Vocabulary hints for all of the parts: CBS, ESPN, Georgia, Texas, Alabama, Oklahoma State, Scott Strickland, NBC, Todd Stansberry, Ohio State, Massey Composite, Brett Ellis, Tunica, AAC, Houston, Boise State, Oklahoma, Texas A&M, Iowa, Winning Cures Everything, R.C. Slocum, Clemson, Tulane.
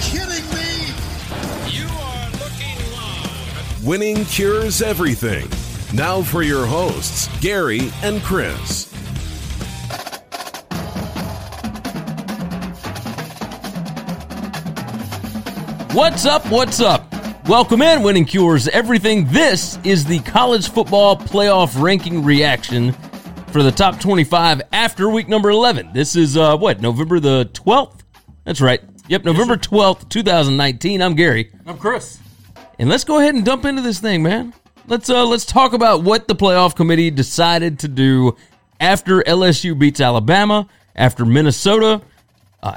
kidding me? You are Winning Cures Everything. Now for your hosts, Gary and Chris. What's up? What's up? Welcome in, Winning Cures Everything. This is the college football playoff ranking reaction for the top 25 after week number 11. This is, November the 12th? That's right. Yep, November 12th, 2019. I'm Gary. I'm Chris. And let's go ahead and dump into this thing, man. Let's talk about what the playoff committee decided to do after LSU beats Alabama, after Minnesota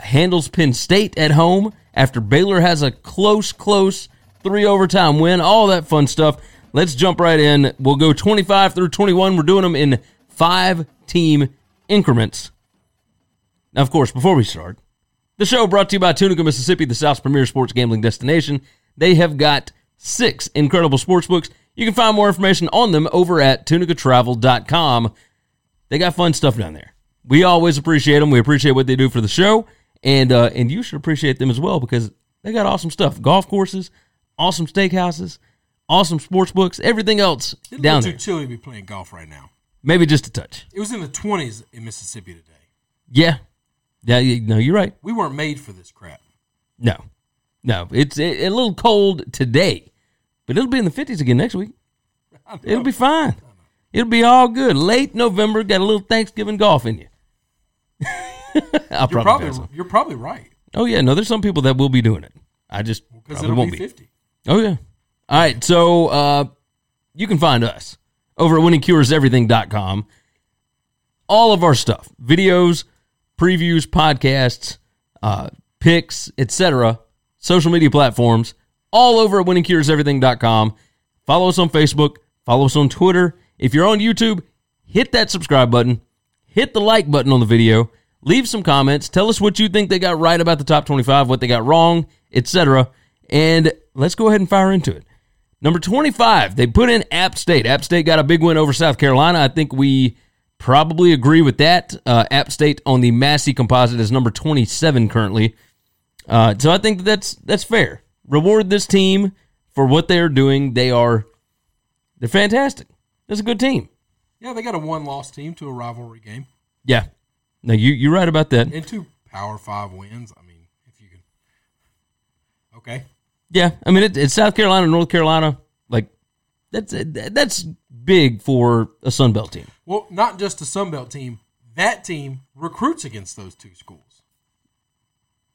handles Penn State at home, after Baylor has a close 3-overtime win, all that fun stuff. Let's jump right in. We'll go 25 through 21. We're doing them in 5-team increments. Now, of course, before we start, the show brought to you by Tunica, Mississippi, the South's premier sports gambling destination. They have got 6 incredible sportsbooks. You can find more information on them over at tunicatravel.com. They got fun stuff down there. We always appreciate them. We appreciate what they do for the show, and you should appreciate them as well because they got awesome stuff. Golf courses, awesome steakhouses, awesome sportsbooks, everything else down there. It's too chilly to be playing golf right now. Maybe just a touch. It was in the 20s in Mississippi today. Yeah, no, you're right. We weren't made for this crap. No, it's a little cold today, but it'll be in the 50s again next week. It'll be fine. It'll be all good. Late November, got a little Thanksgiving golf in you. You're probably right. Oh, yeah. No, there's some people that will be doing it. I just probably won't be. 50. Oh, yeah. All right, so you can find us over at winningcureseverything.com. All of our stuff, videos, previews, podcasts, picks, etc., social media platforms, all over at winningcureseverything.com. Follow us on Facebook. Follow us on Twitter. If you're on YouTube, hit that subscribe button. Hit the like button on the video. Leave some comments. Tell us what you think they got right about the top 25, what they got wrong, etc. And let's go ahead and fire into it. Number 25, they put in App State. App State got a big win over South Carolina. I think we probably agree with that. App State on the Massey Composite is number 27 currently. So I think that's fair. Reward this team for what they're doing. They're fantastic. It's a good team. Yeah, they got a one-loss team to a rivalry game. Yeah. No, you're right about that. And 2 Power 5 wins. I mean, if you can. Okay. Yeah, I mean, it's South Carolina, North Carolina. Like, that's big for a Sun Belt team. Well, not just a Sun Belt team. That team recruits against those 2 schools.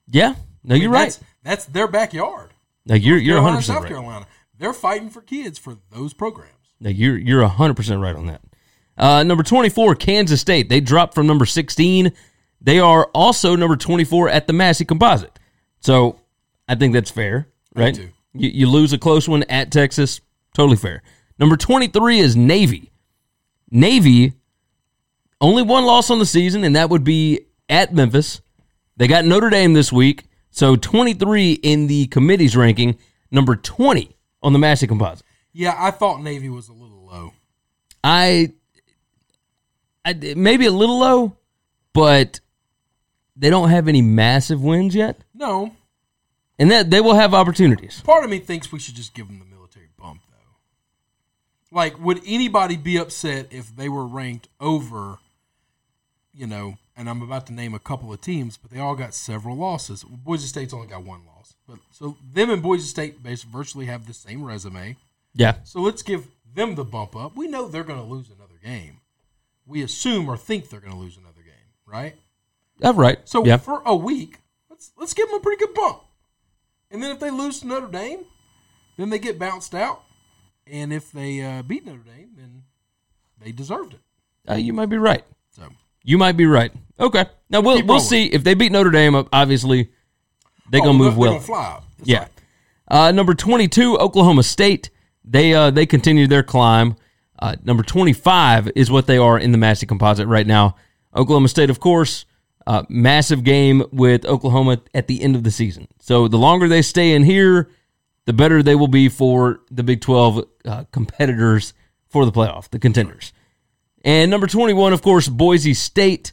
Yeah. No, you're right. That's their backyard. Now you're 100% South Carolina. They're fighting for kids for those programs. Now you're 100% right on that. Number 24, Kansas State. They dropped from number 16. They are also number 24 at the Massey Composite. So I think that's fair, right? You lose a close one at Texas, totally fair. Number 23 is Navy. Navy, only one loss on the season, and that would be at Memphis. They got Notre Dame this week. So 23 in the committee's ranking, number 20 on the Massey Composite. Yeah, I thought Navy was a little low. I maybe a little low, but they don't have any massive wins yet. No, and that they will have opportunities. Part of me thinks we should just give them the military bump, though. Like, would anybody be upset if they were ranked over, and I'm about to name a couple of teams, but they all got several losses. Boise State's only got one loss. But so them and Boise State basically virtually have the same resume. Yeah. So let's give them the bump up. We know they're going to lose another game. We assume or think they're going to lose another game, right? That's right. So for a week, let's give them a pretty good bump. And then if they lose to Notre Dame, then they get bounced out. And if they beat Notre Dame, then they deserved it. You might be right. So you might be right. Okay. Now we'll see if they beat Notre Dame. Obviously, they're gonna move well. They're gonna fly up. That's right. Number 22, Oklahoma State. They continue their climb. Number 25 is what they are in the Massey Composite right now. Oklahoma State, of course. Massive game with Oklahoma at the end of the season. So the longer they stay in here, the better they will be for the Big 12 competitors for the playoff, the contenders. And number 21, of course, Boise State.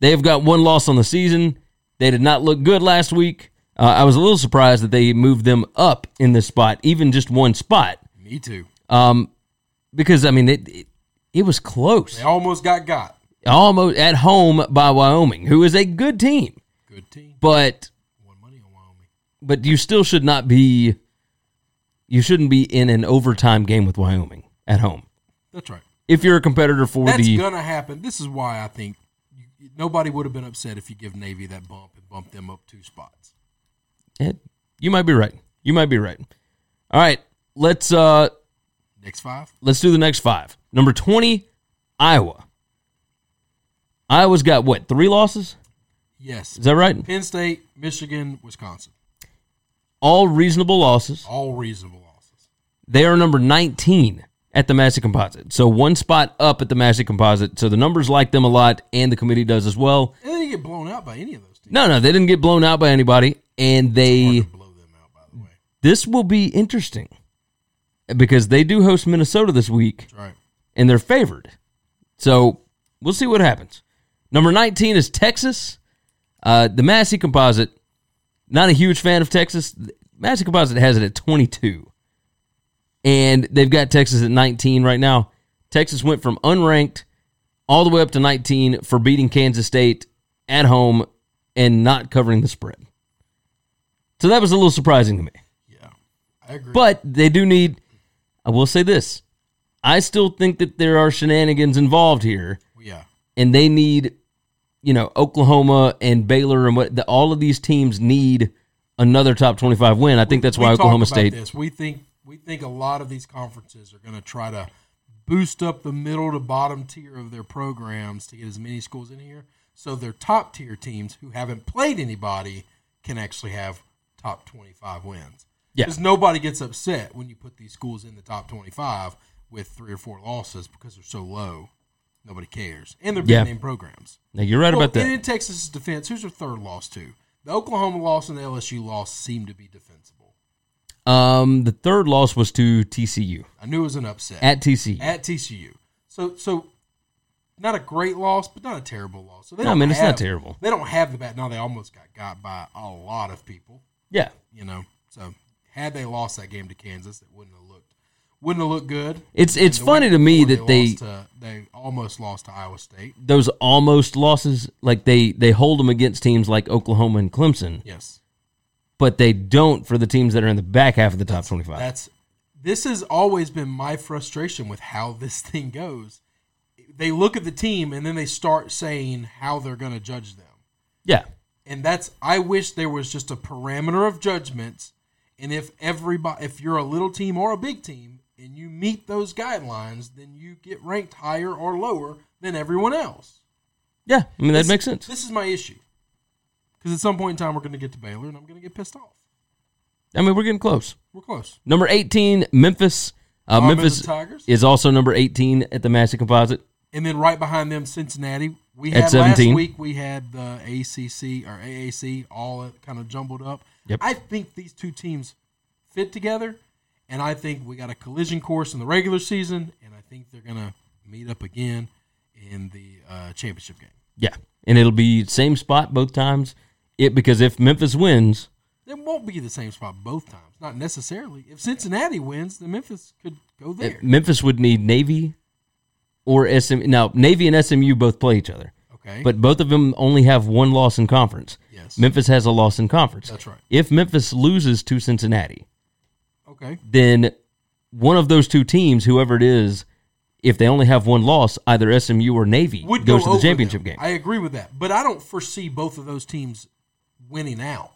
They have got one loss on the season. They did not look good last week. I was a little surprised that they moved them up in this spot, even just one spot. Me too. Because, I mean, it was close. They almost got. Almost at home by Wyoming, who is a good team. Good team. But won money on Wyoming. But you still should not be in an overtime game with Wyoming at home. That's right. If you're a competitor for that's going to happen. This is why I think nobody would have been upset if you give Navy that bump and bump them up two spots. And you might be right. You might be right. All right, let's next five. Let's do the next five. Number 20, Iowa. Iowa's got, what, 3 losses? Yes. Is that right? Penn State, Michigan, Wisconsin. All reasonable losses. All reasonable losses. They are number 19 at the Massey Composite. So one spot up at the Massey Composite. So the numbers like them a lot, and the committee does as well. And they didn't get blown out by any of those teams. No, they didn't get blown out by anybody. And they hard to blow them out, by the way. This will be interesting because they do host Minnesota this week. That's right. And they're favored. So we'll see what happens. Number 19 is Texas. The Massey Composite, not a huge fan of Texas. Massey Composite has it at 22. And they've got Texas at 19 right now. Texas went from unranked all the way up to 19 for beating Kansas State at home and not covering the spread. So that was a little surprising to me. Yeah, I agree. But they do need, I will say this, I still think that there are shenanigans involved here. Yeah. And they need, Oklahoma and Baylor and all of these teams need another top 25 win. I think that's why Oklahoma State. We think a lot of these conferences are going to try to boost up the middle to bottom tier of their programs to get as many schools in here, so their top tier teams who haven't played anybody can actually have top 25 wins. Yeah. Because nobody gets upset when you put these schools in the top 25 with 3 or 4 losses because they're so low. Nobody cares. And they're big-name programs. Now, you're right about that. And in Texas' defense, who's their third loss to? The Oklahoma loss and the LSU loss seem to be defensible. The third loss was to TCU. I knew it was an upset. At TCU. So not a great loss, but not a terrible loss. So it's not terrible. They don't have the bat. No, they almost got by a lot of people. Yeah. So had they lost that game to Kansas, it wouldn't have looked. Wouldn't it look good? It's funny to me that they almost lost to Iowa State. Those almost losses, like they hold them against teams like Oklahoma and Clemson. Yes. But they don't for the teams that are in the back half of the top 25. This has always been my frustration with how this thing goes. They look at the team, and then they start saying how they're going to judge them. Yeah. And I wish there was just a parameter of judgments, and if you're a little team or a big team, and you meet those guidelines, then you get ranked higher or lower than everyone else. Yeah, I mean, that makes sense. This is my issue. Because at some point in time, we're going to get to Baylor, and I'm going to get pissed off. I mean, we're getting close. We're close. Number 18, Memphis. Memphis Tigers is also number 18 at the Massey Composite. And then right behind them, Cincinnati. At 17. Last week, we had the ACC or AAC all kind of jumbled up. Yep. I think these two teams fit together. And I think we got a collision course in the regular season, and I think they're going to meet up again in the championship game. Yeah, and it'll be same spot both times. Because if Memphis wins, it won't be the same spot both times. Not necessarily. If Cincinnati wins, then Memphis could go there. Memphis would need Navy or SMU. Now, Navy and SMU both play each other. Okay. Okay. But both of them only have one loss in conference. Yes. Memphis has a loss in conference. That's right. If Memphis loses to Cincinnati, okay, then one of those two teams, whoever it is, if they only have one loss, either SMU or Navy goes to the championship game. I agree with that. But I don't foresee both of those teams winning out.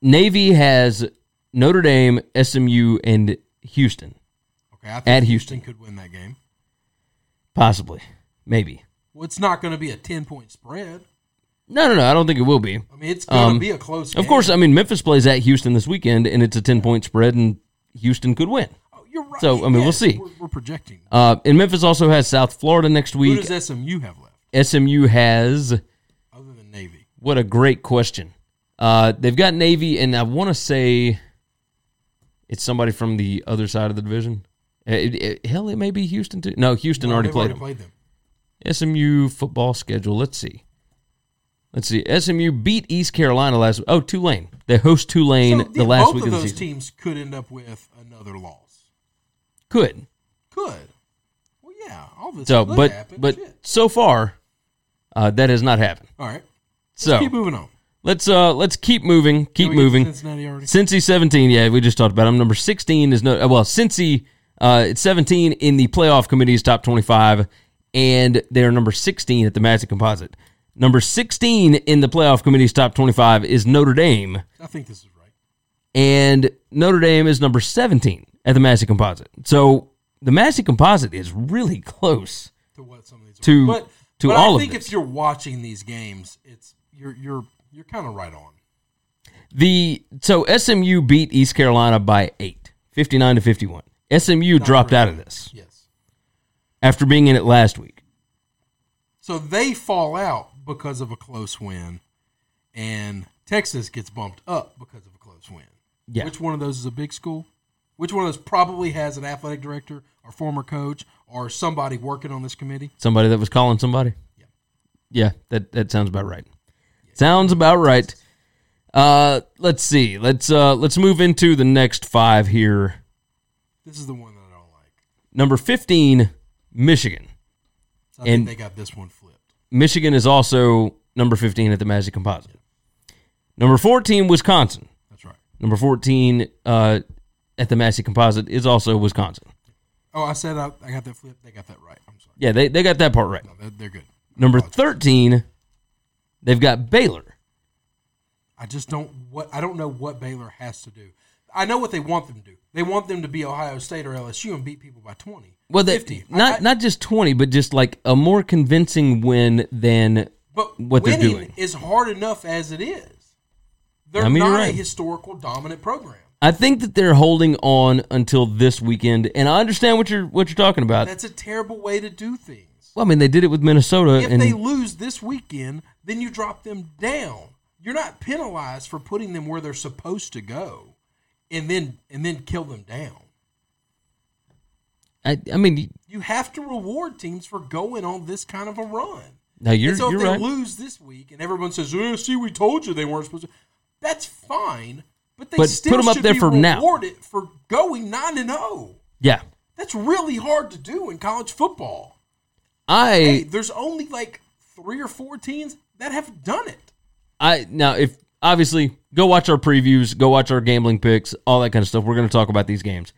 Navy has Notre Dame, SMU, and Houston. Okay, I think at Houston could win that game. Possibly. Maybe. Well, it's not going to be a 10-point spread. No. I don't think it will be. I mean, it's going to be a close game. Of course, I mean, Memphis plays at Houston this weekend, and it's a 10-point spread, and Houston could win. Oh, you're right. So, I mean, we'll see. We're projecting. And Memphis also has South Florida next week. Who does SMU have left? SMU has... Other than Navy. What a great question. They've got Navy, and I want to say it's somebody from the other side of the division. It may be Houston, too. No, Houston already played them. SMU football schedule. Let's see. SMU beat East Carolina last week. Oh, Tulane. They host Tulane the last week of the season. Both of those teams could end up with another loss. Could. Well, yeah. All this could happen. But so far, that has not happened. All right. Let's keep moving on. Let's keep moving. Cincinnati already. Cincy 17. Yeah, we just talked about them. Number 16 is Cincy. It's 17 in the playoff committee's top 25, and they're number 16 at the Massey Composite. Number 16 in the playoff committee's top 25 is Notre Dame. I think this is right. And Notre Dame is number 17 at the Massey Composite. So the Massey Composite is really close to what some of these are. But all of this. I think if you're watching these games, it's you're kind of right on. So SMU beat East Carolina by 8, 59-51. SMU dropped out of this. Yes. After being in it last week. So they fall out because of a close win, and Texas gets bumped up because of a close win. Yeah. Which one of those is a big school? Which one of those probably has an athletic director or former coach or somebody working on this committee? Somebody that was calling somebody? Yeah. Yeah, that sounds about right. Yeah. Sounds about right. Let's see. Let's move into the next 5 here. This is the one that I don't like. Number 15, Michigan. So I think they got this one flipped. Michigan is also number 15 at the Massey Composite. Yeah. Number 14, Wisconsin. That's right. Number 14 at the Massey Composite is also Wisconsin. Oh, I said I got that flipped. They got that right. I'm sorry. Yeah, they got that part right. No, they're good. Number 13, they've got Baylor. I don't know what Baylor has to do. I know what they want them to do. They want them to be Ohio State or LSU and beat people by 20. Well, 50. Not just 20, but just like a more convincing win than what they're doing. Winning is hard enough as it is. They're not a historical dominant program. I think that they're holding on until this weekend, and I understand what you're talking about. That's a terrible way to do things. Well, I mean, they did it with Minnesota. If they lose this weekend, then you drop them down. You're not penalized for putting them where they're supposed to go. And then kill them down. I mean, you have to reward teams for going on this kind of a run. Now you're right. If they lose this week, and everyone says, "Oh, see, we told you they weren't supposed to," that's fine. But still put them up there for rewarded now for going 9-0. Yeah, that's really hard to do in college football. There's only like 3 or 4 teams that have done it. Obviously, go watch our previews, go watch our gambling picks, all that kind of stuff. We're going to talk about these games.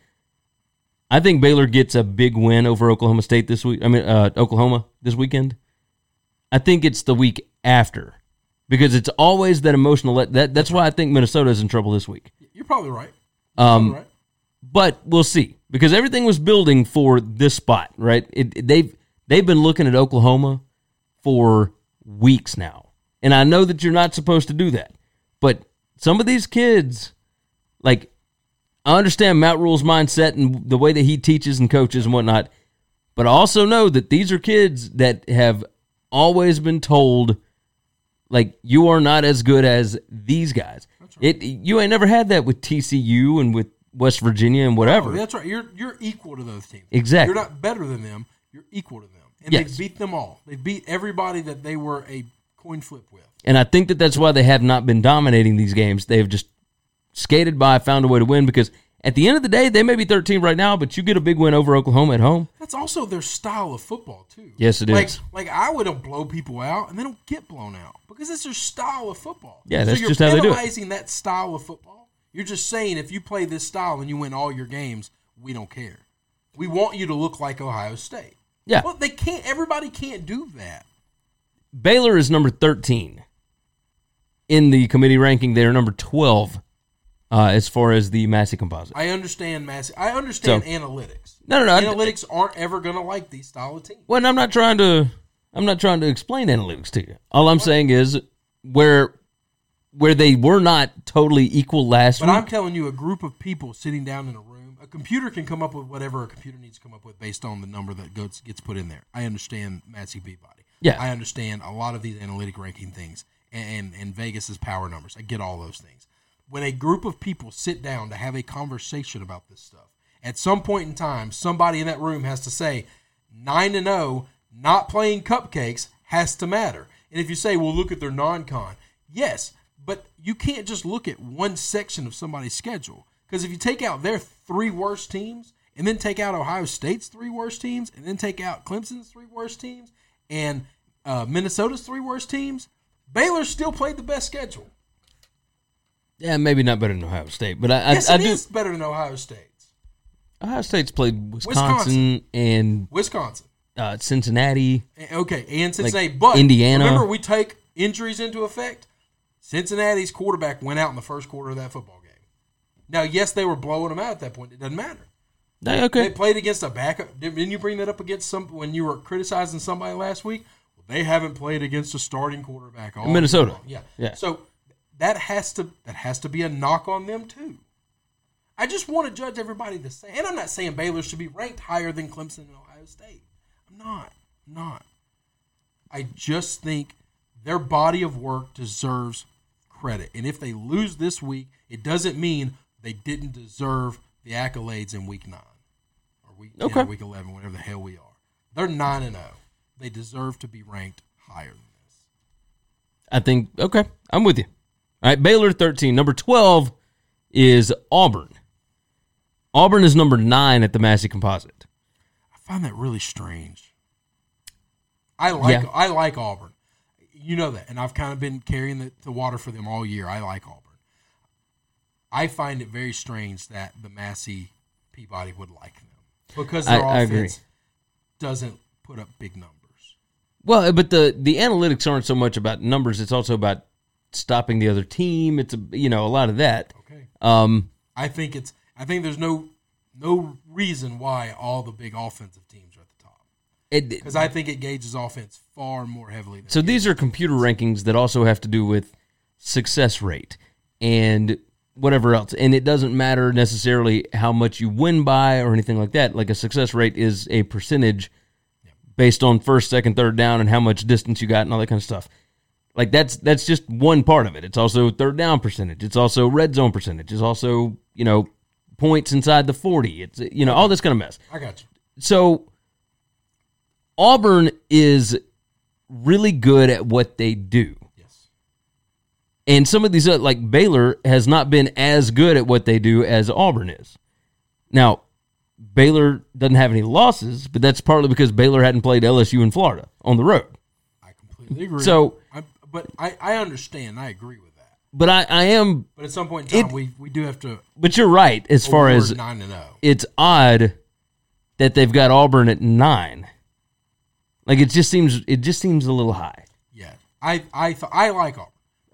I think Baylor gets a big win over Oklahoma State this week. I mean, Oklahoma this weekend. I think it's the week after because it's always that emotional. That's why I think Minnesota is in trouble this week. You're probably right. You're probably right. But we'll see because everything was building for this spot, right? They've been looking at Oklahoma for weeks now, and I know that you're not supposed to do that. But some of these kids, like, I understand Matt Rule's mindset and the way that he teaches and coaches and whatnot, but I also know that these are kids that have always been told, like, you are not as good as these guys. That's right. You ain't never had that with TCU and with West Virginia and whatever. Oh, that's right. You're equal to those teams. Exactly. You're not better than them. You're equal to them. And They beat them all. They beat everybody that they were a coin flip with. And I think that's why they have not been dominating these games. They have just skated by, found a way to win because At the end of the day, they may be 13 right now, but you get a big win over Oklahoma at home. That's also their style of football, too. Yes, it is. Like Iowa don't blow people out, and they don't get blown out because that's their style of football. Yeah, that's just how they do it. So you're penalizing that style of football. You're just saying if you play this style and you win all your games, we don't care. We want you to look like Ohio State. Yeah. Well, they can't. Everybody can't do that. Baylor is number 13 in the committee ranking. They are number 12. As far as the Massey Composite. I understand Massey. I understand analytics. No. Analytics aren't ever going to like these style of teams. Well, and I'm not trying to explain analytics to you. All I'm saying is where they were not totally equal last week. But I'm telling you, a group of people sitting down in a room, a computer can come up with whatever a computer needs to come up with based on the number that gets put in there. I understand Massey Peabody. Yeah. I understand a lot of these analytic ranking things and Vegas's power numbers. I get all those things. When a group of people sit down to have a conversation about this stuff, at some point in time, somebody in that room has to say, 9-0, not playing cupcakes has to matter. And if you say, well, look at their non-con. Yes, but you can't just look at one section of somebody's schedule. Because if you take out their three worst teams, and then take out Ohio State's three worst teams, and then take out Clemson's three worst teams, and Minnesota's three worst teams, Baylor still played the best schedule. Yeah, maybe not better than Ohio State, but yes, it is better than Ohio State's. Ohio State's played Wisconsin. Cincinnati. Okay, and Cincinnati. But Indiana. Remember, we take injuries into effect. Cincinnati's quarterback went out in the first quarter of that football game. Now, yes, they were blowing them out at that point. It doesn't matter. Okay. They played against a backup. Didn't you bring that up against some when you were criticizing somebody last week? Well, they haven't played against a starting quarterback all Minnesota. Yeah. So. That has to be a knock on them, too. I just want to judge everybody the same. And I'm not saying Baylor should be ranked higher than Clemson and Ohio State. I'm not. I just think their body of work deserves credit. And if they lose this week, it doesn't mean they didn't deserve the accolades in week 9 or week 10 or week 11, whatever the hell we are. They're 9-0. They deserve to be ranked higher than this. I'm with you. All right, Baylor 13. Number 12 is Auburn. Auburn is number 9 at the Massey Composite. I find that really strange. I like Auburn. You know that, and I've kind of been carrying the water for them all year. I like Auburn. I find it very strange that the Massey Peabody would like them because their offense doesn't put up big numbers. Well, but the analytics aren't so much about numbers. It's also about stopping the other team. It's a lot of that. Okay. I think there's no reason why all the big offensive teams are at the top. Because I think it gauges offense far more heavily. So these are computer rankings that also have to do with success rate and whatever else. And it doesn't matter necessarily how much you win by or anything like that. Like a success rate is a percentage based on first, second, third down and how much distance you got and all that kind of stuff. Like, that's just one part of it. It's also third down percentage. It's also red zone percentage. It's also, points inside the 40. It's, all this kind of mess. I got you. So, Auburn is really good at what they do. Yes. And some of these, like Baylor, has not been as good at what they do as Auburn is. Now, Baylor doesn't have any losses, but that's partly because Baylor hadn't played LSU in Florida on the road. I completely agree. So... But I understand. I agree with that. But I am. But at some point in time, we do have to. But you're right. As far as 9-0, it's odd that they've got Auburn at 9. Like it just seems a little high. Yeah, I like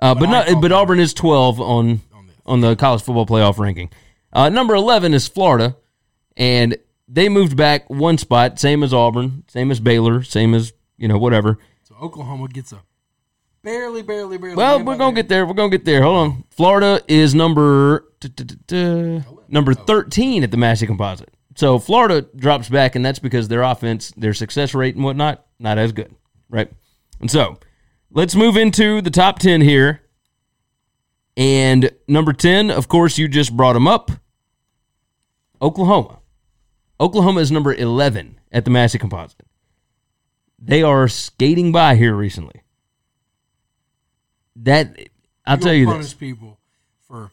Auburn. But Auburn is 12 on the college football playoff ranking. Number 11 is Florida, and they moved back one spot. Same as Auburn. Same as Baylor. Same as whatever. So Oklahoma gets up. Barely. Well, we're going to get there. Hold on. Florida is number 13 at the Massey Composite. So Florida drops back, and that's because their offense, their success rate and whatnot, not as good, right? And so let's move into the top 10 here. And number 10, of course, you just brought them up, Oklahoma. Oklahoma is number 11 at the Massey Composite. They are skating by here recently. I'll tell you this. Punish people for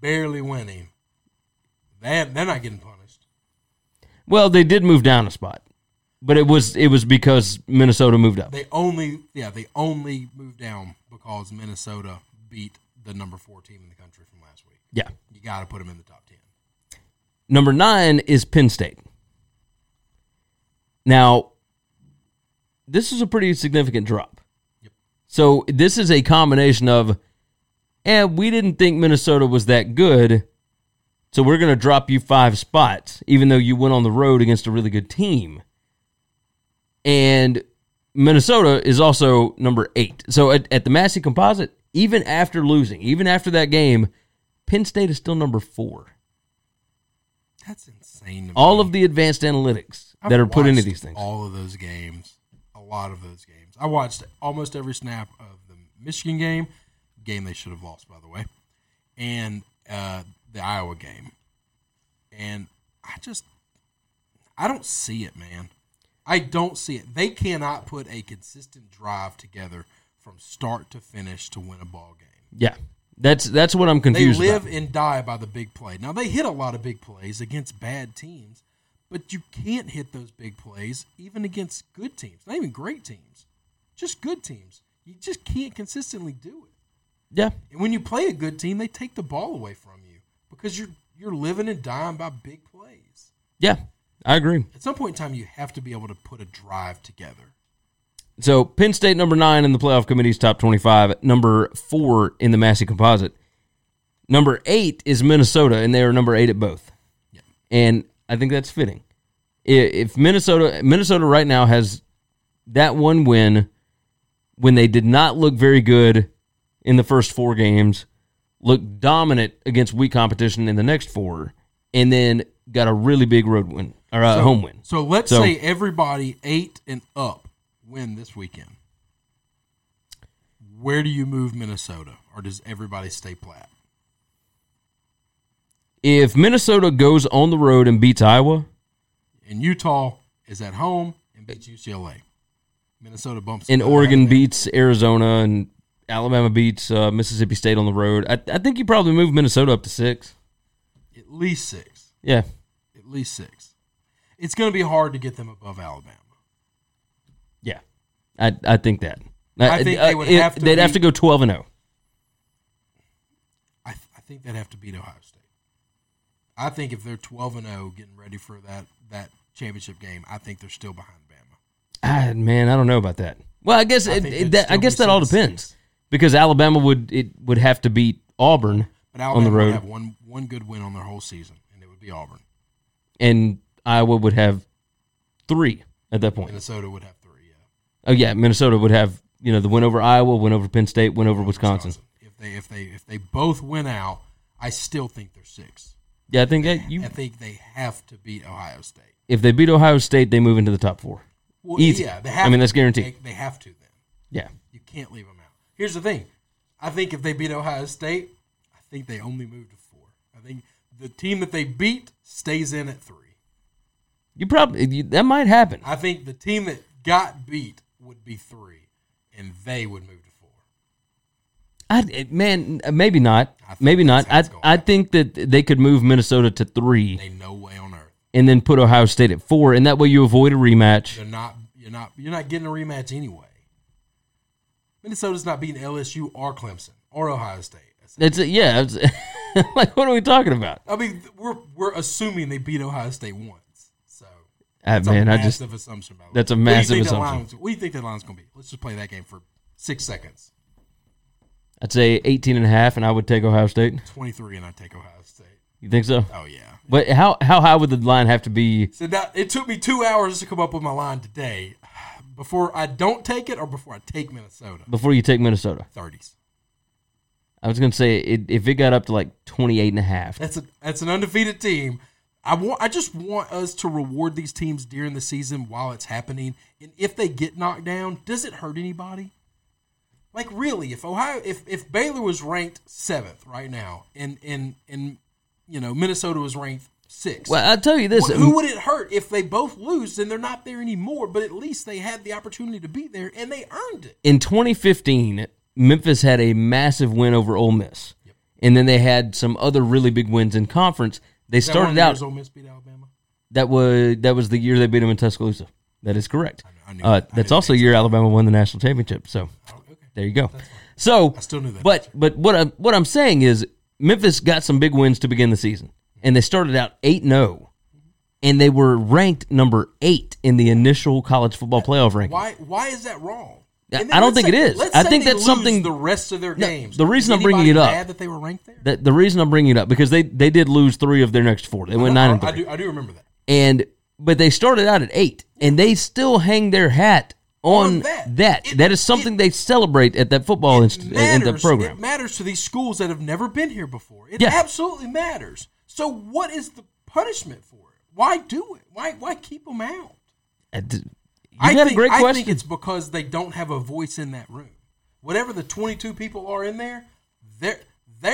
barely winning. They're not getting punished. Well, they did move down a spot, but it was because Minnesota moved up. They only moved down because Minnesota beat the number 4 team in the country from last week. Yeah, you got to put them in the top 10. Number 9 is Penn State. Now, this is a pretty significant drop. Yep. So this is a combination of, we didn't think Minnesota was that good, so we're going to drop you 5 spots, even though you went on the road against a really good team. And Minnesota is also number 8. So at the Massey Composite, even after losing, even after that game, Penn State is still number 4. That's insane to me. All of the advanced analytics that are put into these things. All of those games, a lot of those games. I watched almost every snap of the Michigan game they should have lost, by the way, and the Iowa game. And I don't see it, man. I don't see it. They cannot put a consistent drive together from start to finish to win a ball game. Yeah. That's what I'm confused about. They live and die by the big play. Now, they hit a lot of big plays against bad teams, but you can't hit those big plays even against good teams, not even great teams, just good teams. You just can't consistently do it. Yeah. And when you play a good team, they take the ball away from you because you're living and dying by big plays. Yeah, I agree. At some point in time, you have to be able to put a drive together. So, Penn State, number 9 in the playoff committee's top 25, number 4 in the Massey Composite. Number 8 is Minnesota, and they are number 8 at both. Yeah. And I think that's fitting. If Minnesota right now has that one win when they did not look very good in the first 4 games, looked dominant against weak competition in the next 4, and then got a really big road win, or home win. So, let's say everybody 8 and up win this weekend. Where do you move Minnesota, or does everybody stay flat? If Minnesota goes on the road and beats Iowa, and Utah is at home and beats UCLA, Minnesota bumps, and Oregon beats Arizona, and Alabama beats Mississippi State on the road, I think you probably move Minnesota up to 6. At least 6. Yeah. At least 6. It's going to be hard to get them above Alabama. Yeah, I think that. I think they would have to. They'd have to go 12-0. I think they'd have to beat Ohio State. I think if they're 12-0, getting ready for that championship game, I think they're still behind Bama. I don't know about that. Well, I guess that all depends, because Alabama would have to beat Auburn on the road. Alabama would have one good win on their whole season, and it would be Auburn. And Iowa would have 3 at that point. Minnesota would have 3. Oh yeah, Minnesota would have, the win over Iowa, win over Penn State, win over Wisconsin. If they both win out, I still think they're 6. Yeah, I think they have to beat Ohio State. If they beat Ohio State, they move into the top 4. Well, easy. Yeah, that's guaranteed. They have to then. Yeah, you can't leave them out. Here's the thing: I think if they beat Ohio State, I think they only move to 4. I think the team that they beat stays in at 3. You probably that might happen. I think the team that got beat would be 3, and they would move to 4. Maybe not. Maybe not. I think that they could move Minnesota to 3. Ain't no way on earth. And then put Ohio State at 4, and that way you avoid a rematch. You're not getting a rematch anyway. Minnesota's not beating LSU or Clemson or Ohio State. It's like, what are we talking about? I mean, we're assuming they beat Ohio State once. That's a massive assumption. What do you think that line's going to be? Let's just play that game for 6 seconds. I'd say 18.5, and I would take Ohio State. 23, and I'd take Ohio State. You think so? Oh, yeah. But how high would the line have to be? So it took me 2 hours to come up with my line today. Before I don't take it, or before I take Minnesota? Before you take Minnesota. 30s. I was going to say, if it got up to like 28.5. That's an undefeated team. I just want us to reward these teams during the season while it's happening. And if they get knocked down, does it hurt anybody? Like, really, if Baylor was ranked 7th right now and Minnesota was ranked 6th. Well, I'll tell you this. Who would it hurt if they both lose and they're not there anymore, but at least they had the opportunity to be there and they earned it? In 2015, Memphis had a massive win over Ole Miss. Yep. And then they had some other really big wins in conference They is that started one of the out. Years Ole Miss beat Alabama? That was the year they beat them in Tuscaloosa. That is correct. That's also the year Alabama won the national championship. So there you go. So I still knew that. But what I'm saying is Memphis got some big wins to begin the season, and they started out 8-0, and they were ranked number 8 in the initial college football playoff ranking. Why is that wrong? I don't think it is. I think that's something. The rest of their games. The reason I'm bringing it up. Mad that they were ranked there? The reason I'm bringing it up because they did lose 3 of their next 4. They went 9-3. I do remember that. But they started out at 8, and they still hang their hat on that. That is something they celebrate at that football institute in the program. It matters to these schools that have never been here before. It absolutely matters. So what is the punishment for it? Why do it? Why keep them out? I think it's because they don't have a voice in that room. Whatever the 22 people are in there, they're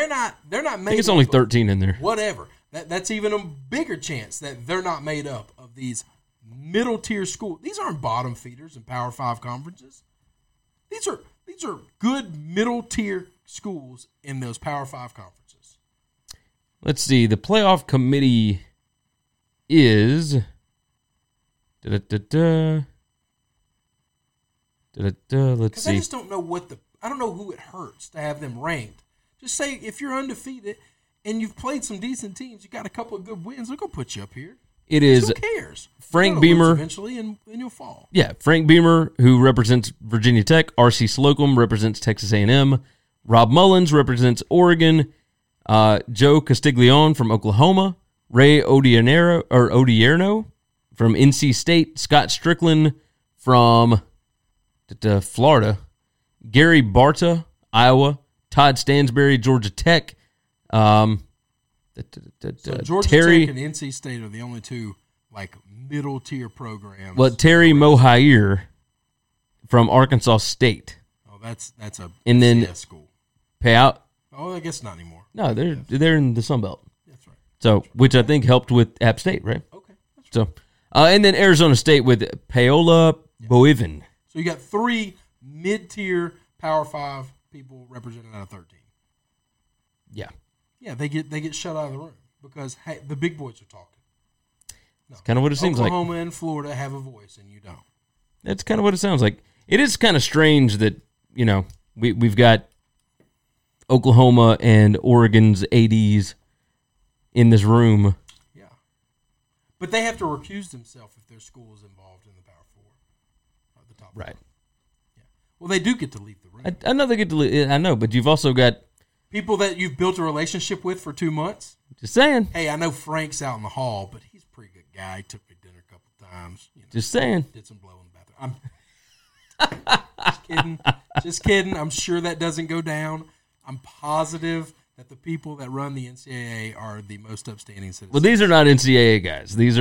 not made up. I think it's only 13 in there. Whatever. That's even a bigger chance that they're not made up of these middle tier schools. These aren't bottom feeders in Power 5 conferences. These are good middle tier schools in those Power 5 conferences. Let's see. The playoff committee is Let's see. I just don't know I don't know who it hurts to have them ranked. Just say if you're undefeated and you've played some decent teams, you got a couple of good wins, they're gonna put you up here. It is. Who cares? Frank Beamer eventually, and you'll fall. Yeah, Frank Beamer, who represents Virginia Tech, R.C. Slocum represents Texas A&M, Rob Mullins represents Oregon, Joe Castiglione from Oklahoma, Ray Odierno from NC State, Scott Strickland from Florida, Gary Barta, Iowa, Todd Stansberry, Georgia Tech. Georgia Tech and NC State are the only two like middle tier programs. Well, Terry Mohier from Arkansas State. Oh, that's a and then FCS school. Payout. Oh, I guess not anymore. No, they're in the Sun Belt. That's right. So, which I think helped with App State, right? Okay. That's right. So, and then Arizona State with Paola Boivin. So you got 3 mid-tier Power 5 people represented out of 13. Yeah. Yeah, they get shut out of the room because, hey, the big boys are talking. That's kind of what it seems like. Oklahoma and Florida have a voice, and you don't. That's kind of what it sounds like. It is kind of strange that, you know, we've got Oklahoma and Oregon's ADs in this room. Yeah. But they have to recuse themselves if their school is involved in the Power 4 or the top 4. Right. Yeah. Well, they do get to leave the room. I know they get to leave. I know, but you've also got people that you've built a relationship with for 2 months. Just saying. Hey, I know Frank's out in the hall, but he's a pretty good guy. He took me to dinner a couple times. You know, just saying. Did some blow in the bathroom. Just kidding. I'm sure that doesn't go down. I'm positive that the people that run the NCAA are the most upstanding citizens. Well, these are not NCAA guys. This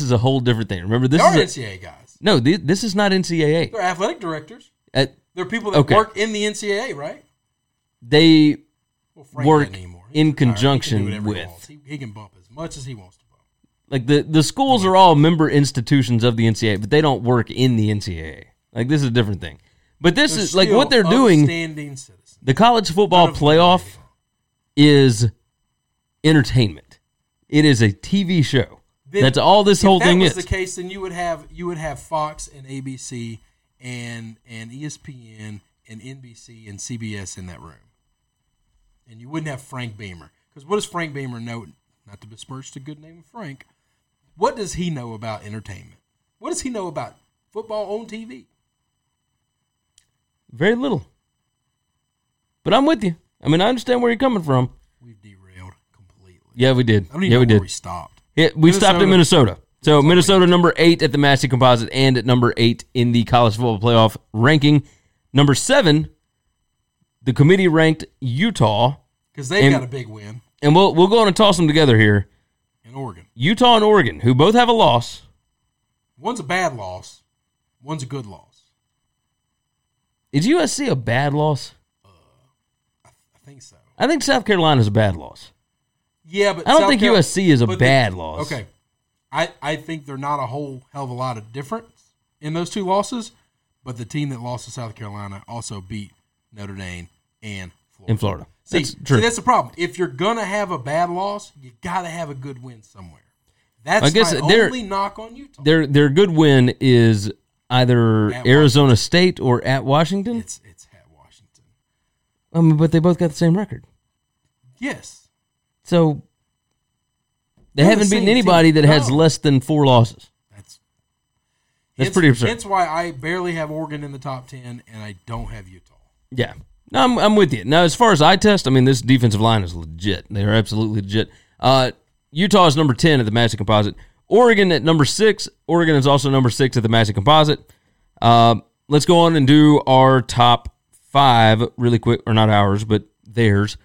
is a whole different thing. Remember, NCAA guys. No, this is not NCAA. They're athletic directors. They're people that work in the NCAA, right? They work in conjunction with. He can bump as much as he wants to bump. Like the schools are all member institutions of the NCAA, but they don't work in the NCAA. Like this is a different thing. But this is like what they're doing. The college football playoff is entertainment. It is a TV show. That's all this whole thing is. If that was the case, then you would have Fox and ABC and ESPN and NBC and CBS in that room. And you wouldn't have Frank Beamer. Because what does Frank Beamer know? Not to besmirch the good name of Frank. What does he know about entertainment? What does he know about football on TV? Very little. But I'm with you. I mean, I understand where you're coming from. We've derailed completely. Yeah, we did. I don't even know where we stopped. Yeah, we stopped in Minnesota. So Minnesota number 8 at the Massey Composite and at number 8 in the college football playoff ranking. Number 7... the committee ranked Utah. Because they've got a big win. And we'll go on and toss them together here. And Oregon. Utah and Oregon, who both have a loss. One's a bad loss. One's a good loss. Is USC a bad loss? I think so. I think South Carolina's a bad loss. Yeah, but I don't think USC is a bad loss. Okay. I think they're not a whole hell of a lot of difference in those two losses. But the team that lost to South Carolina also beat Notre Dame and Florida. That's the problem. If you're going to have a bad loss, you got to have a good win somewhere. That's my only knock on Utah. Their good win is either at Arizona Washington. State or at Washington. It's at Washington. But they both got the same record. Yes. So they haven't beaten anybody that has less than 4 losses. That's pretty absurd. That's why I barely have Oregon in the top 10, and I don't have Utah. Yeah. No, I'm with you. Now, as far as eye test, this defensive line is legit. They are absolutely legit. Utah is number 10 at the Massey Composite. Oregon at number 6. Oregon is also number 6 at the Massey Composite. Let's go on and do our top 5 really quick. Or not ours, but theirs.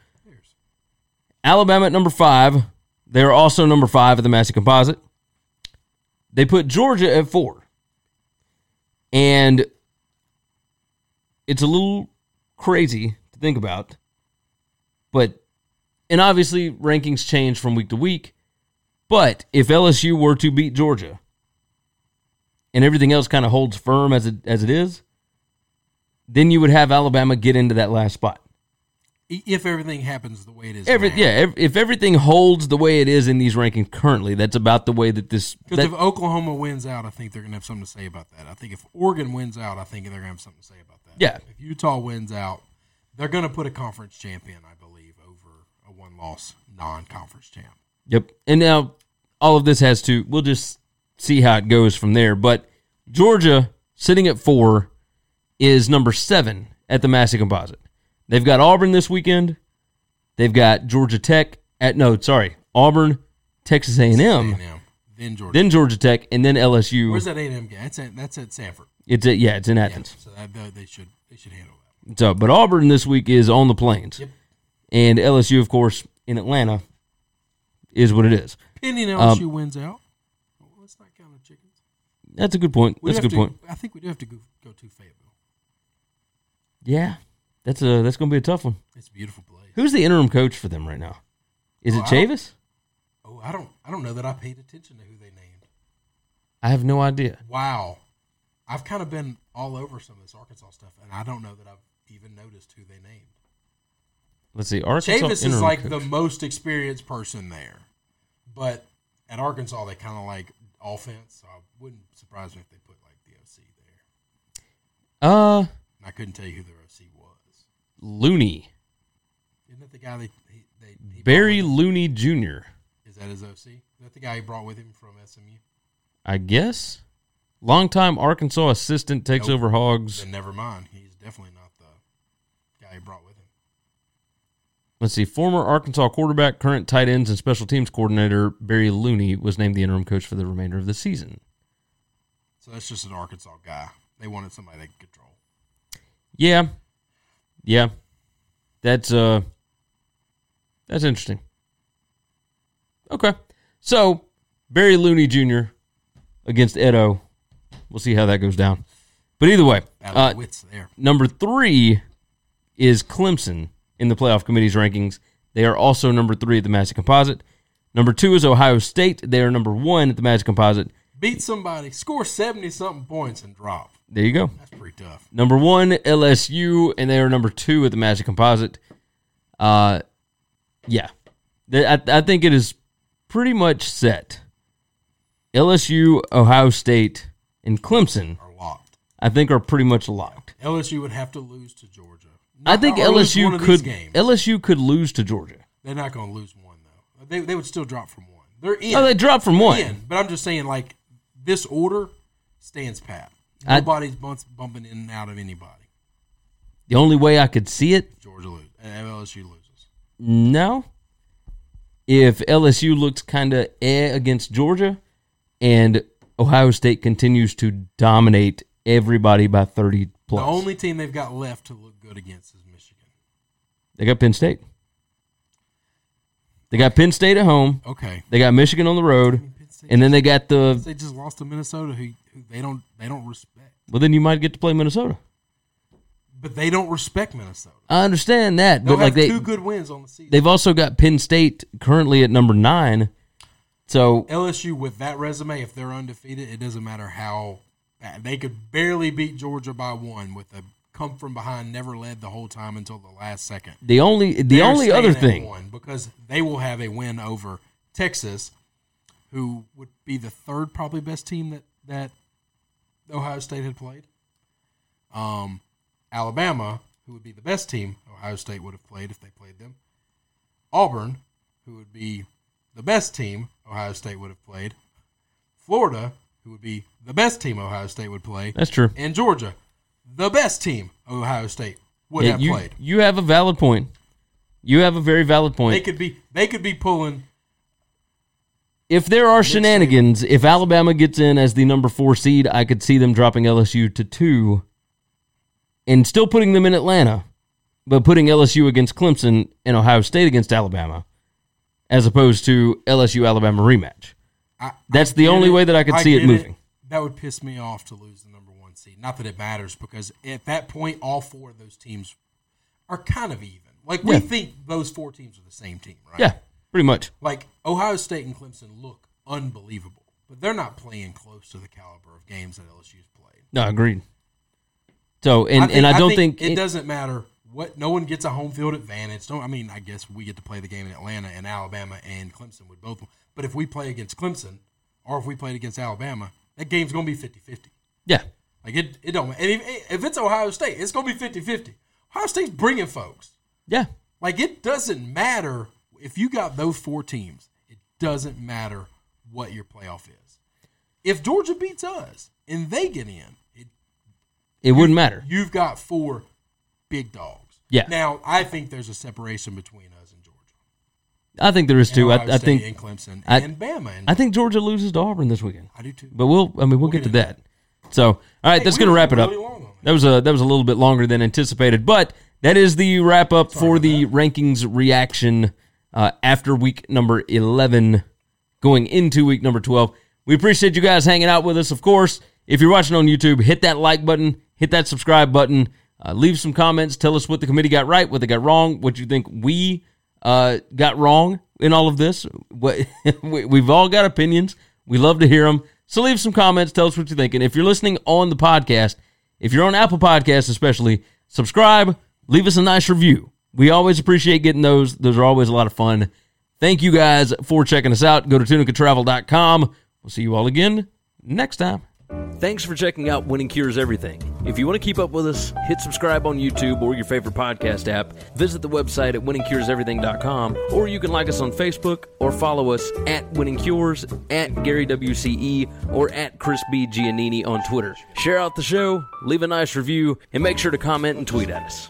Alabama at number 5. They are also number 5 at the Massey Composite. They put Georgia at 4. And it's a little crazy to think about, but obviously rankings change from week to week, but if LSU were to beat Georgia and everything else kind of holds firm as it is, then you would have Alabama get into that last spot. If everything happens the way it is. If everything holds the way it is in these rankings currently, that's about the way that this... Because if Oklahoma wins out, I think they're going to have something to say about that. I think if Oregon wins out, I think they're going to have something to say about that. Yeah. If Utah wins out, they're going to put a conference champion, I believe, over a one-loss non-conference champ. Yep. And now all of this has to... We'll just see how it goes from there. But Georgia, sitting at 4, is number 7 at the Massey Composite. They've got Auburn this weekend. They've got Georgia Tech Auburn, Texas A&M, then Georgia Tech, and then LSU. Where's that A&M game? That's at Sanford. It's in Athens. Yeah, so they should handle that. So, but Auburn this week is on the Plains, yep. And LSU, of course, in Atlanta, is what it is. Pending LSU wins out. Well, let's not count the chickens. That's a good point. I think we do have to go to Fayetteville. Yeah. That's going to be a tough one. It's a beautiful place. Who's the interim coach for them right now? Is it Chavis? I don't know that I paid attention to who they named. I have no idea. Wow. I've kind of been all over some of this Arkansas stuff, and I don't know that I've even noticed who they named. Let's see. Arkansas Chavis is like coach. The most experienced person there. But at Arkansas, they kind of like offense, so I wouldn't surprise me if they put like the OC there. I couldn't tell you who the OC was. Looney. Isn't that the guy they Barry Looney Jr.? Is that his OC? Is that the guy he brought with him from SMU? I guess. Longtime Arkansas assistant takes over Hogs. Then never mind. He's definitely not the guy he brought with him. Let's see. Former Arkansas quarterback, current tight ends, and special teams coordinator Barry Looney was named the interim coach for the remainder of the season. So that's just an Arkansas guy. They wanted somebody they could control. Yeah. Yeah, that's interesting. Okay, so Barry Looney Jr. against Edo. We'll see how that goes down. But either way, number 3 is Clemson in the playoff committee's rankings. They are also number 3 at the Massey Composite. Number 2 is Ohio State. They are number 1 at the Massey Composite. Beat somebody, score 70-something points, and drop. There you go. That's pretty tough. Number 1, LSU, and they are number 2 at the Massey Composite. I think it is pretty much set. LSU, Ohio State, and Clemson are locked. I think are pretty much locked. LSU would have to lose to Georgia. I think LSU could lose to Georgia. They're not going to lose one, though. They would still drop from one. They're in. Oh, they drop from one. In, but I'm just saying, like, this order stands pat. Nobody's bumping in and out of anybody. The only way I could see it... Georgia loses. LSU loses. No. If LSU looks kind of against Georgia and Ohio State continues to dominate everybody by 30 plus. The only team they've got left to look good against is Michigan. They got Penn State. They got Penn State at home. Okay. They got Michigan on the road. And then they got They just lost to Minnesota, who they don't respect. Well, then you might get to play Minnesota. But they don't respect Minnesota. I understand that. They'll have 2 good wins on the season. They've also got Penn State currently at number 9. So LSU with that resume, if they're undefeated, it doesn't matter how bad. They could barely beat Georgia by 1 with a come from behind, never led the whole time until the last second. The only other thing, because they will have a win over Texas, who would be the third probably best team that Ohio State had played. Alabama, who would be the best team Ohio State would have played if they played them. Auburn, who would be the best team Ohio State would have played. Florida, who would be the best team Ohio State would play. That's true. And Georgia, the best team Ohio State would have played. You have a valid point. You have a very valid point. They could be pulling. If there are shenanigans, if Alabama gets in as the number 4 seed, I could see them dropping LSU to 2 and still putting them in Atlanta, but putting LSU against Clemson and Ohio State against Alabama as opposed to LSU-Alabama rematch. That's the only way that I could see it moving. That would piss me off to lose the number 1 seed. Not that it matters, because at that point, all 4 of those teams are kind of even. Like, we think those 4 teams are the same team, right? Yeah, pretty much. Like, Ohio State and Clemson look unbelievable, but they're not playing close to the caliber of games that LSU's played. No, agreed. So, I think it doesn't matter what. No one gets a home field advantage. I guess we get to play the game in Atlanta, and Alabama and Clemson would both. But if we play against Clemson, or if we played against Alabama, that game's going to be 50-50. Yeah. Like, it don't matter. And if it's Ohio State, it's going to be 50-50. Ohio State's bringing folks. Yeah. Like, it doesn't matter if you got those 4 teams. It doesn't matter what your playoff is. If Georgia beats us and they get in, it wouldn't matter. You've got 4 big dogs. Yeah. Now, I think there's a separation between us and Georgia. I think there is too. I think in Clemson and Bama. I think Georgia loses to Auburn this weekend. I do too. But we'll get to that. So, all right, that's going to wrap it up. That was a little bit longer than anticipated, but that is the wrap up for the rankings reaction after week number 11, going into week number 12. We appreciate you guys hanging out with us, of course. If you're watching on YouTube, hit that like button, hit that subscribe button, leave some comments, tell us what the committee got right, what they got wrong, what you think we got wrong in all of this. We've all got opinions. We love to hear them. So leave some comments, tell us what you think. And if you're listening on the podcast, if you're on Apple Podcasts especially, subscribe, leave us a nice review. We always appreciate getting those. Those are always a lot of fun. Thank you guys for checking us out. Go to tunicatravel.com. We'll see you all again next time. Thanks for checking out Winning Cures Everything. If you want to keep up with us, hit subscribe on YouTube or your favorite podcast app. Visit the website at winningcureseverything.com, or you can like us on Facebook or follow us at Winning Cures, at Gary WCE, or at Chris B. Giannini on Twitter. Share out the show, leave a nice review, and make sure to comment and tweet at us.